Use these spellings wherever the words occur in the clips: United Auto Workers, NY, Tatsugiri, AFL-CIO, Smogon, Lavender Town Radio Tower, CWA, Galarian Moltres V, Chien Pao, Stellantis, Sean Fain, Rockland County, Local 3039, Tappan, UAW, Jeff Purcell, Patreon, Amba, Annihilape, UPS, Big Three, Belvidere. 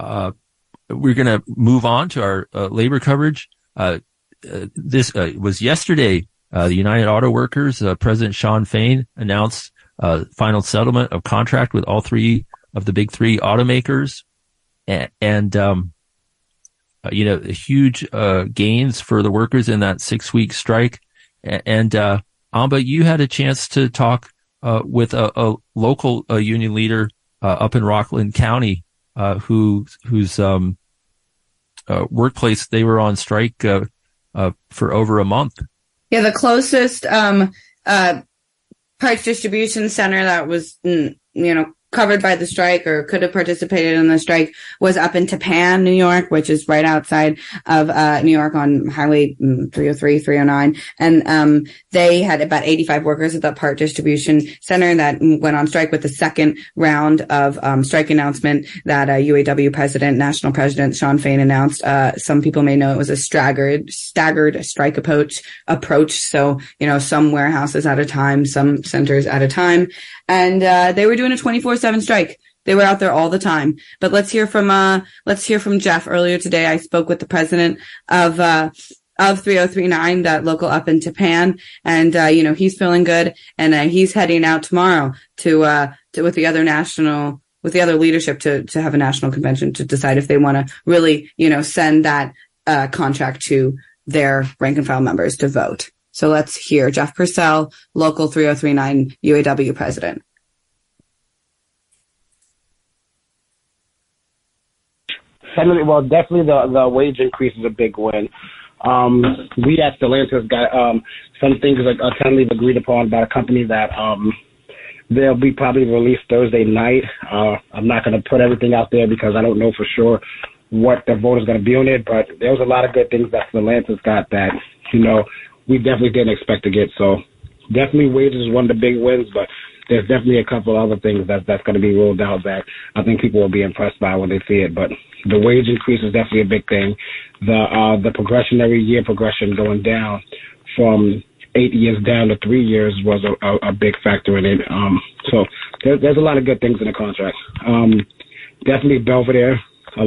We're going to move on to our labor coverage. This was yesterday. The United Auto Workers, President Sean Fain announced final settlement of contract with all three of the big three automakers, and huge gains for the workers in that 6-week strike. And Amba, you had a chance to talk with a local union leader up in Rockland County whose workplace they were on strike for over a month. Yeah, the closest parts distribution center that was, covered by the strike or could have participated in the strike was up in Tappan, New York, which is right outside of New York on Highway 303, 309. And they had about 85 workers at the part distribution center that went on strike with the second round of strike announcement that UAW National President Sean Fain announced. Some people may know it was a staggered strike approach. So, some warehouses at a time, some centers at a time. And they were doing a 24/7 strike. They were out there all the time. But let's hear from Jeff. Earlier today, I spoke with the president of 3039, that local up in Tappan, and he's feeling good, and he's heading out tomorrow to with the other leadership to have a national convention to decide if they want to really send that contract to their rank and file members to vote. So let's hear Jeff Purcell, Local 3039 UAW president. Well, definitely the wage increase is a big win. We at Stellantis got some things like a tentative agreed upon by a company that they'll be probably released Thursday night. I'm not going to put everything out there because I don't know for sure what the vote is going to be on it, but there was a lot of good things that Stellantis got that, we definitely didn't expect to get. So definitely wages is one of the big wins, but there's definitely a couple other things that's going to be rolled out that I think people will be impressed by when they see it. But the wage increase is definitely a big thing. The progression every year, going down from 8 years down to 3 years was a big factor in it. So there's a lot of good things in the contract. Definitely Belvidere. A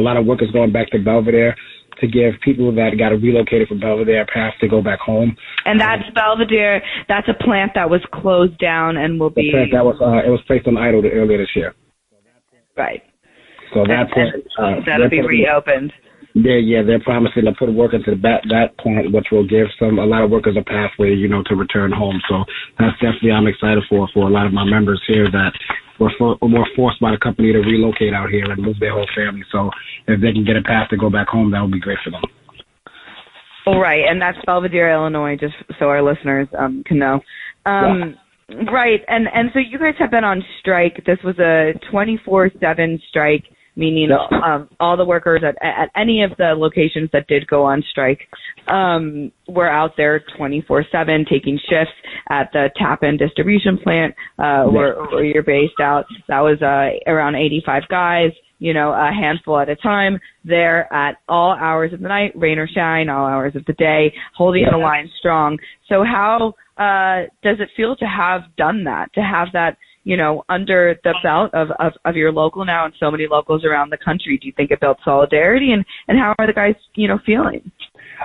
lot of work is going back to Belvidere to give people that got relocated from Belvidere a path to go back home. And that's Belvidere. That's a plant that was closed down and will be... Plant that was it was placed on idle earlier this year. Right. So that plant... that'll be reopened. Yeah, they're promising to put work into that plant, which will give a lot of workers a pathway, to return home. So that's definitely I'm excited for a lot of my members here that were forced by the company to relocate out here and move their whole family. So if they can get a path to go back home, that would be great for them. All right, and that's Belvidere, Illinois, just so our listeners can know. Yeah. Right, and so you guys have been on strike. This was a 24/7 strike, meaning all the workers at any of the locations that did go on strike were out there 24/7 taking shifts at the Tappan distribution plant where you're based out. That was around 85 guys, a handful at a time there at all hours of the night, rain or shine, all hours of the day, holding the line strong. So how does it feel to have done that, to have that under the belt of your local now and so many locals around the country? Do you think it builds solidarity? And how are the guys, feeling?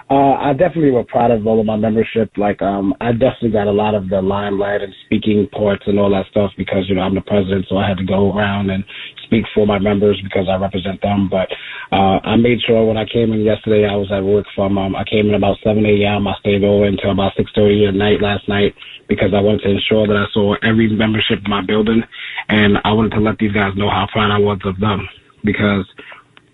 I definitely were proud of all of my membership. Like, I definitely got a lot of the limelight and speaking parts and all that stuff because, I'm the president, so I had to go around and speak for my members because I represent them. But I made sure when I came in yesterday, I was at work from, I came in about 7 a.m. I stayed over until about 6:30 at night last night because I wanted to ensure that I saw every membership in my building, and I wanted to let these guys know how proud I was of them because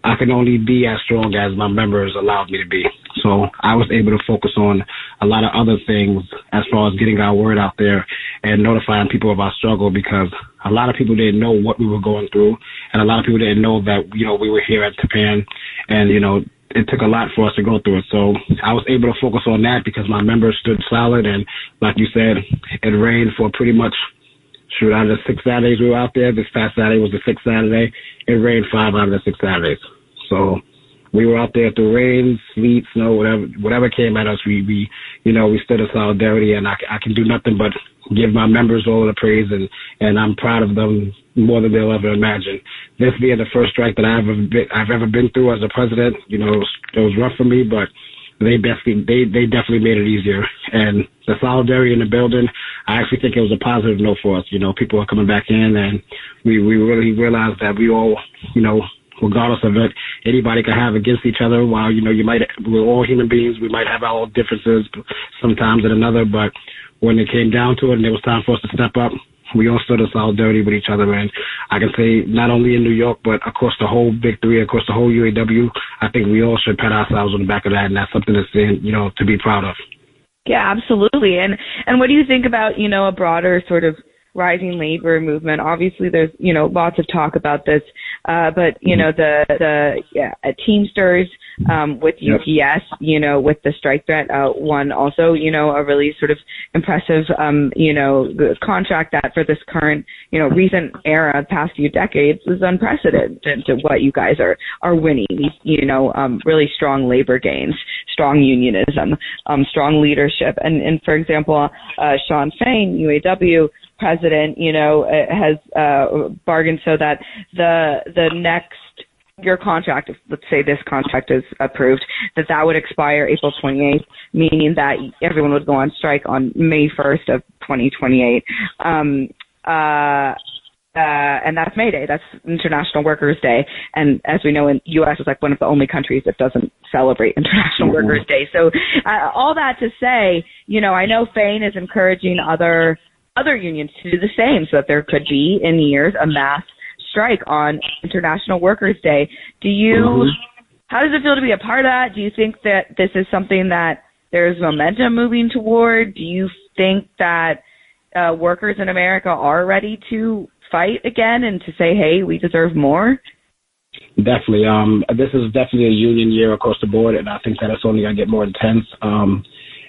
I can only be as strong as my members allowed me to be. So I was able to focus on a lot of other things as far as getting our word out there and notifying people of our struggle because a lot of people didn't know what we were going through, and a lot of people didn't know that, we were here at Tappan, and, it took a lot for us to go through it. So I was able to focus on that because my members stood solid, and like you said, it rained for pretty much out of the 6 Saturdays we were out there. This past Saturday was the 6th Saturday. It rained 5 out of the 6 Saturdays. So we were out there through rain, sleet, snow, whatever came at us. We stood in solidarity, and I can do nothing but give my members all the praise, and I'm proud of them more than they'll ever imagine. This being the first strike that I've ever been through as a president, you know, it was rough for me, but they definitely made it easier. And the solidarity in the building, I actually think it was a positive note for us. You know, people are coming back in, and we really realized that we all, you know, regardless of it, anybody can have against each other. While, you know, we're all human beings. We might have our own differences sometimes and another, but when it came down to it and it was time for us to step up, we all stood in solidarity with each other. And I can say not only in New York, but across the whole Big Three, across the whole UAW, I think we all should pat ourselves on the back of that, and that's something that's, you know, to be proud of. Yeah, absolutely. And what do you think about, you know, a broader sort of rising labor movement? Obviously, there's, you know, lots of talk about this, but, you know, Teamsters with UPS, you know, with the strike threat, won also, you know, a really sort of impressive, you know, contract that for this current, you know, recent era, past few decades is unprecedented to what you guys are winning, you know, really strong labor gains, strong unionism, strong leadership. And for example, Sean Fain, UAW president, you know, has bargained so that the next your contract, let's say this contract is approved, that would expire April 28th, meaning that everyone would go on strike on May 1st of 2028. And that's May Day. That's International Workers Day. And as we know, in U.S. is like one of the only countries that doesn't celebrate International Workers Day. So all that to say, you know, I know Fain is encouraging other unions to do the same so that there could be in years a mass strike on International Workers Day. How does it feel to be a part of that? Do you think that this is something that there's momentum moving toward? Do you think that workers in America are ready to fight again and to say, hey, we deserve more? Definitely. This is definitely a union year across the board, and I think that it's only going to get more intense.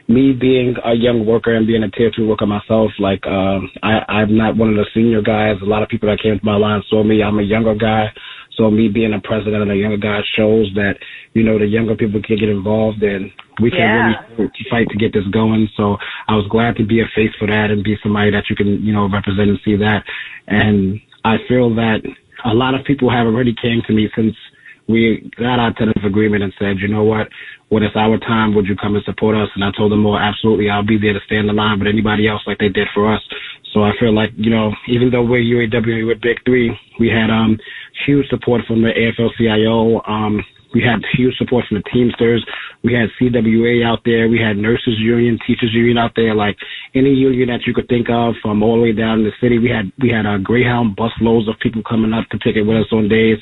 Me being a young worker and being a tier 2 worker myself, like, I'm not one of the senior guys. A lot of people that came to my line saw me. I'm a younger guy. So me being a president and a younger guy shows that, you know, the younger people can get involved and we can really fight to get this going. So I was glad to be a face for that and be somebody that you can, you know, represent and see that. And I feel that a lot of people have already came to me since we got our tentative agreement and said, you know what, when it's our time, would you come and support us? And I told them, well, absolutely, I'll be there to stand in line with anybody else like they did for us. So I feel like, you know, even though we're UAW, we're Big Three, we had huge support from the AFL-CIO. We had huge support from the Teamsters. We had CWA out there. We had Nurses Union, Teachers Union out there, like any union that you could think of from all the way down in the city. We had a Greyhound bus loads of people coming up to picket with us on days.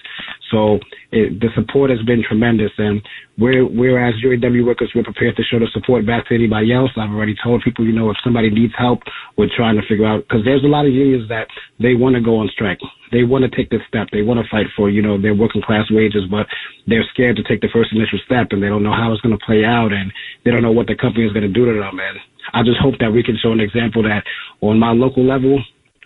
So the support has been tremendous. And we're as UAW workers, we're prepared to show the support back to anybody else. I've already told people, you know, if somebody needs help, we're trying to figure out, because there's a lot of unions that they want to go on strike. They want to take this step. They want to fight for, you know, their working class wages, but they're scared to take the first initial step, and they don't know how it's going to play out, and they don't know what the company is going to do to them. And I just hope that we can show an example that on my local level,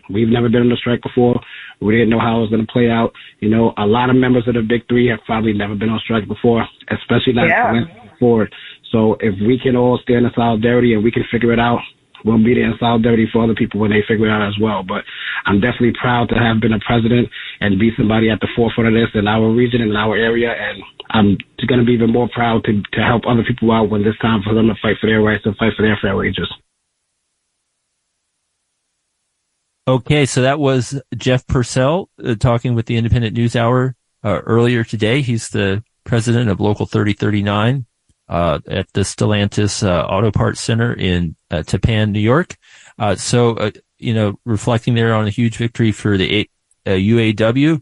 we've never been on a strike before. We didn't know how it was going to play out. You know, a lot of members of the Big Three have probably never been on strike before, especially not forward. So if we can all stand in solidarity and we can figure it out, we'll be there in solidarity for other people when they figure it out as well. But I'm definitely proud to have been a president and be somebody at the forefront of this in our region, in our area. And I'm going to be even more proud to help other people out when it's time for them to fight for their rights and fight for their fair wages. Okay, so that was Jeff Purcell talking with the Independent News Hour earlier today. He's the president of Local 3039 at the Stellantis Auto Parts Center in Tappan, New York. So, you know, reflecting there on a huge victory for the UAW,